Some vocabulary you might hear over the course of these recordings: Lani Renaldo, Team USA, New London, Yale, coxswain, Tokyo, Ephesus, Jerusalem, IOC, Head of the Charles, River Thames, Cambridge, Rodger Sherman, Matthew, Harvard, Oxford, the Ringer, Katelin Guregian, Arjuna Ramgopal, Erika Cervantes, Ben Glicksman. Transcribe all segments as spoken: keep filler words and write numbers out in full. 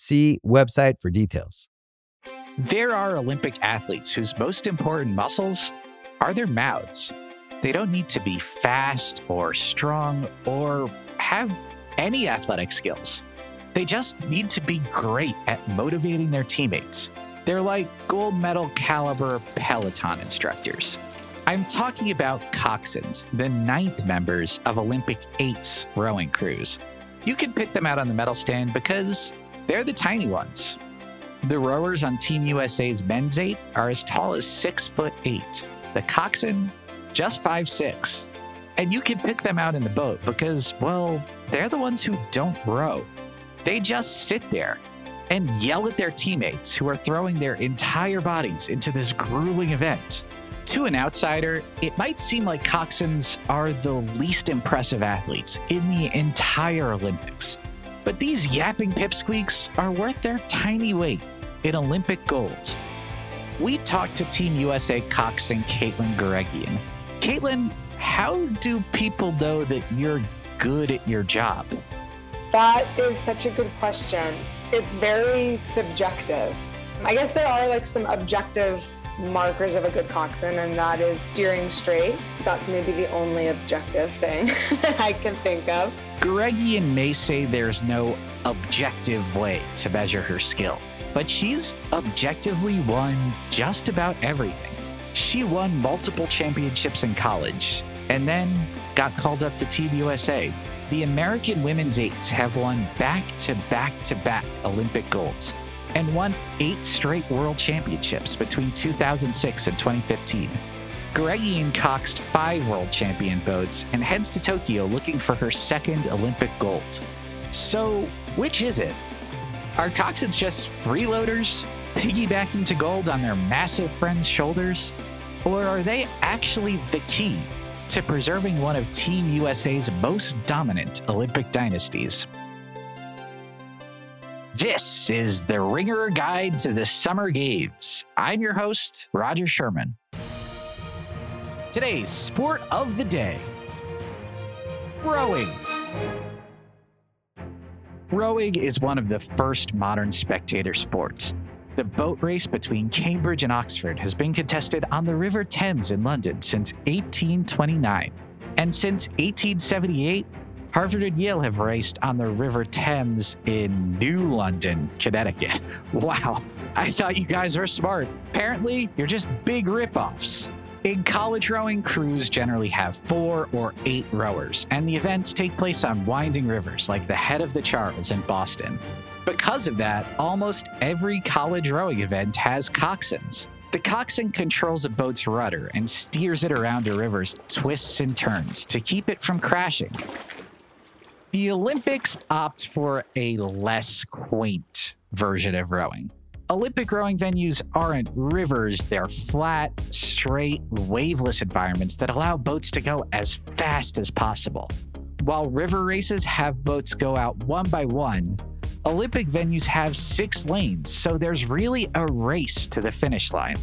See website for details. There are Olympic athletes whose most important muscles are their mouths. They don't need to be fast or strong or have any athletic skills. They just need to be great at motivating their teammates. They're like gold medal caliber Peloton instructors. I'm talking about coxswains, the ninth members of Olympic eight's rowing crews. You can pick them out on the medal stand because they're the tiny ones. The rowers on Team U S A's men's eight are as tall as six foot eight. The coxswain, just five six. And you can pick them out in the boat because, well, they're the ones who don't row. They just sit there and yell at their teammates who are throwing their entire bodies into this grueling event. To an outsider, it might seem like coxswains are the least impressive athletes in the entire Olympics. But these yapping pipsqueaks are worth their tiny weight in Olympic gold. We talked to Team U S A coxswain Katelin Guregian. Katelin, how do people know that you're good at your job? That is such a good question. It's very subjective. I guess there are like some objective markers of a good coxswain, and that is steering straight. That's maybe the only objective thing that I can think of. Guregian may say there's no objective way to measure her skill, but she's objectively won just about everything. She won multiple championships in college and then got called up to Team U S A. The American women's eights have won back-to-back-to-back Olympic golds and won eight straight world championships between two thousand six and twenty fifteen. Guregian coxed five world champion boats and heads to Tokyo looking for her second Olympic gold. So, which is it? Are coxswains just freeloaders, piggybacking to gold on their massive friends' shoulders? Or are they actually the key to preserving one of Team U S A's most dominant Olympic dynasties? This is the Ringer Guide to the Summer Games. I'm your host, Rodger Sherman. Today's sport of the day, rowing. Rowing is one of the first modern spectator sports. The boat race between Cambridge and Oxford has been contested on the River Thames in London since eighteen twenty-nine. And since eighteen seventy-eight, Harvard and Yale have raced on the River Thames in New London, Connecticut. Wow, I thought you guys were smart. Apparently, you're just big ripoffs. In college rowing, crews generally have four or eight rowers, and the events take place on winding rivers like the Head of the Charles in Boston. Because of that, almost every college rowing event has coxswains. The coxswain controls a boat's rudder and steers it around a river's twists and turns to keep it from crashing. The Olympics opt for a less quaint version of rowing. Olympic rowing venues aren't rivers, they're flat, straight, waveless environments that allow boats to go as fast as possible. While river races have boats go out one by one, Olympic venues have six lanes, so there's really a race to the finish line.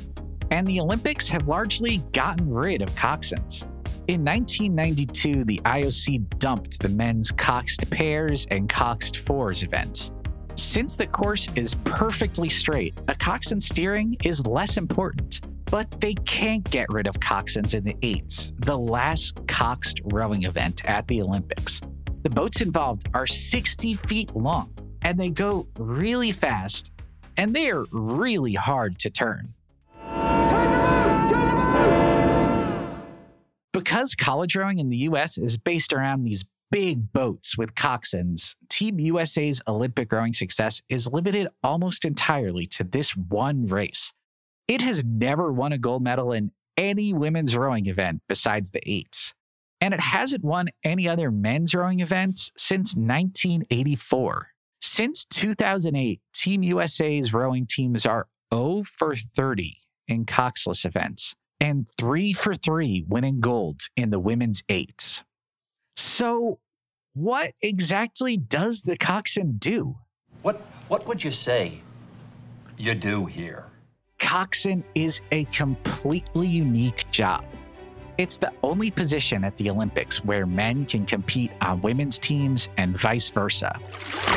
And the Olympics have largely gotten rid of coxswains. In nineteen ninety-two, the I O C dumped the men's coxed pairs and coxed fours events. Since the course is perfectly straight, a coxswain steering is less important. But they can't get rid of coxswains in the eights, the last coxed rowing event at the Olympics. The boats involved are sixty feet long, and they go really fast, and they're really hard to turn. Because college rowing in the U S is based around these big boats with coxswains, Team U S A's Olympic rowing success is limited almost entirely to this one race. It has never won a gold medal in any women's rowing event besides the eights, and it hasn't won any other men's rowing event since nineteen eighty-four. Since two thousand eight, Team U S A's rowing teams are zero for thirty in coxless events and three for three winning gold in the women's eights. So what exactly does the coxswain do? What what would you say you do here? Coxswain is a completely unique job. It's the only position at the Olympics where men can compete on women's teams and vice versa.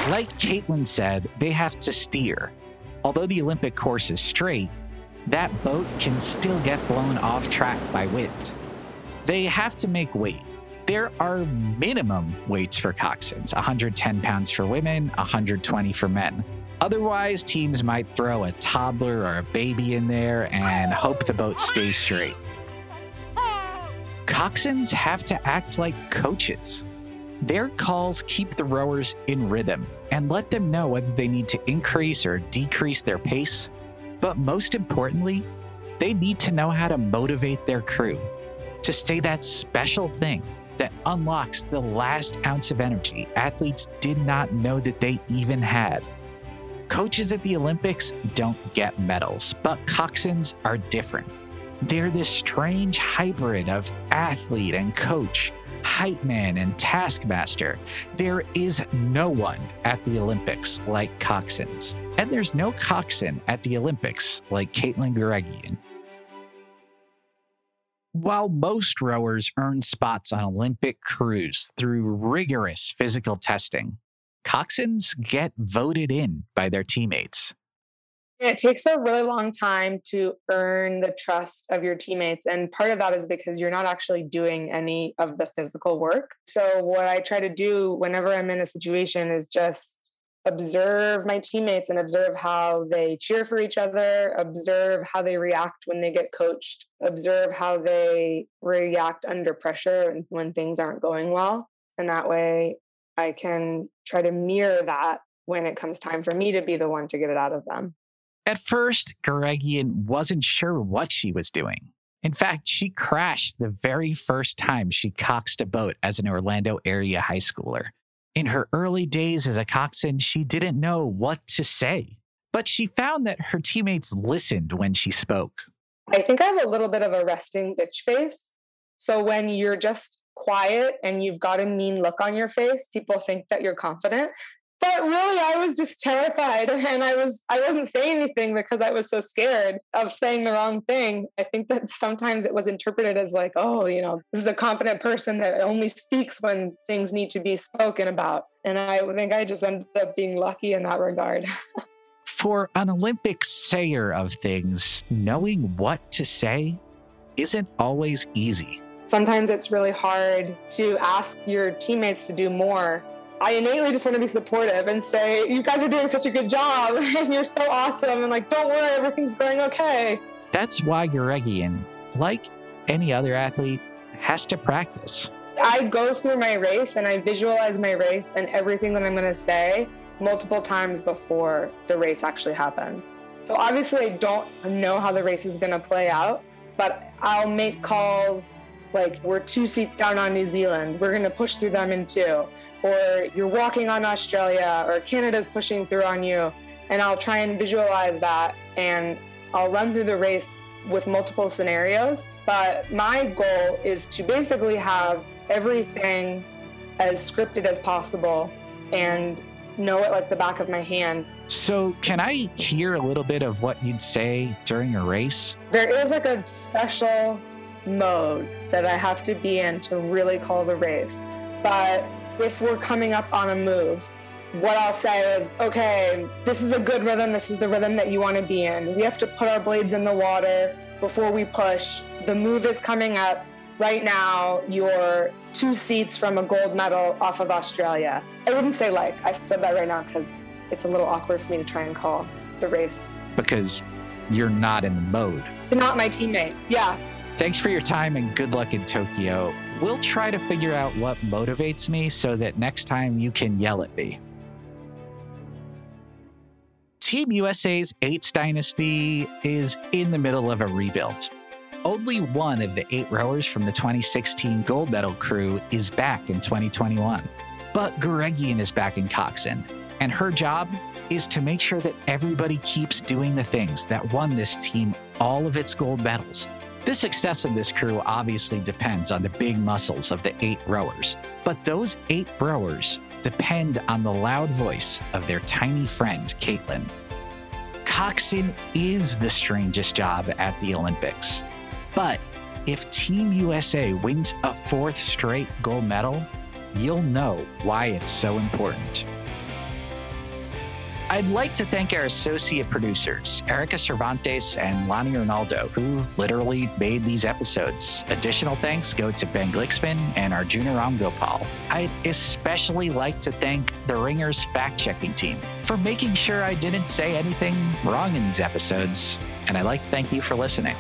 Like Katelin said, they have to steer. Although the Olympic course is straight, that boat can still get blown off track by wind. They have to make weight. There are minimum weights for coxswains, one hundred ten pounds for women, one hundred twenty for men. Otherwise, teams might throw a toddler or a baby in there and hope the boat stays straight. Coxswains have to act like coaches. Their calls keep the rowers in rhythm and let them know whether they need to increase or decrease their pace. But most importantly, they need to know how to motivate their crew, to say that special thing that unlocks the last ounce of energy athletes did not know that they even had. Coaches at the Olympics don't get medals, but coxswains are different. They're this strange hybrid of athlete and coach, hype man and taskmaster. There is no one at the Olympics like coxswains, and there's no coxswain at the Olympics like Katelin Guregian. While most rowers earn spots on Olympic crews through rigorous physical testing, coxswains get voted in by their teammates. It takes a really long time to earn the trust of your teammates. And part of that is because you're not actually doing any of the physical work. So what I try to do whenever I'm in a situation is just observe my teammates and observe how they cheer for each other, observe how they react when they get coached, observe how they react under pressure and when things aren't going well. And that way I can try to mirror that when it comes time for me to be the one to get it out of them. At first, Guregian wasn't sure what she was doing. In fact, she crashed the very first time she coxed a boat as an Orlando area high schooler. In her early days as a coxswain, she didn't know what to say, but she found that her teammates listened when she spoke. I think I have a little bit of a resting bitch face. So when you're just quiet and you've got a mean look on your face, people think that you're confident. But really, I was just terrified, and I was, I wasn't saying anything because I was so scared of saying the wrong thing. I think that sometimes it was interpreted as like, oh, you know, this is a confident person that only speaks when things need to be spoken about. And I think I just ended up being lucky in that regard. For an Olympic sayer of things, knowing what to say isn't always easy. Sometimes it's really hard to ask your teammates to do more. I innately just want to be supportive and say, you guys are doing such a good job and you're so awesome. And like, don't worry, everything's going okay. That's why Guregian, like any other athlete, has to practice. I go through my race and I visualize my race and everything that I'm going to say multiple times before the race actually happens. So obviously I don't know how the race is going to play out, but I'll make calls like, we're two seats down on New Zealand. We're going to push through them in two. Or you're walking on Australia, or Canada's pushing through on you. And I'll try and visualize that, and I'll run through the race with multiple scenarios. But my goal is to basically have everything as scripted as possible and know it like the back of my hand. So can I hear a little bit of what you'd say during a race? There is like a special mode that I have to be in to really call the race. But if we're coming up on a move, what I'll say is, okay, this is a good rhythm. This is the rhythm that you want to be in. We have to put our blades in the water before we push. The move is coming up. Right now, you're two seats from a gold medal off of Australia. I wouldn't say like, I said that right now because it's a little awkward for me to try and call the race. Because you're not in the mode. Not my teammate, yeah. Thanks for your time and good luck in Tokyo. We'll try to figure out what motivates me so that next time you can yell at me. Team U S A's eights dynasty is in the middle of a rebuild. Only one of the eight rowers from the twenty sixteen gold medal crew is back in twenty twenty-one. But Guregian is back in coxswain, and her job is to make sure that everybody keeps doing the things that won this team all of its gold medals. The success of this crew obviously depends on the big muscles of the eight rowers, but those eight rowers depend on the loud voice of their tiny friend, Katelin. Coxswain is the strangest job at the Olympics, but if Team U S A wins a fourth straight gold medal, you'll know why it's so important. I'd like to thank our associate producers, Erika Cervantes and Lani Renaldo, who literally made these episodes. Additional thanks go to Ben Glicksman and Arjuna Ramgopal. I'd especially like to thank the Ringer's fact-checking team for making sure I didn't say anything wrong in these episodes. And I'd like to thank you for listening.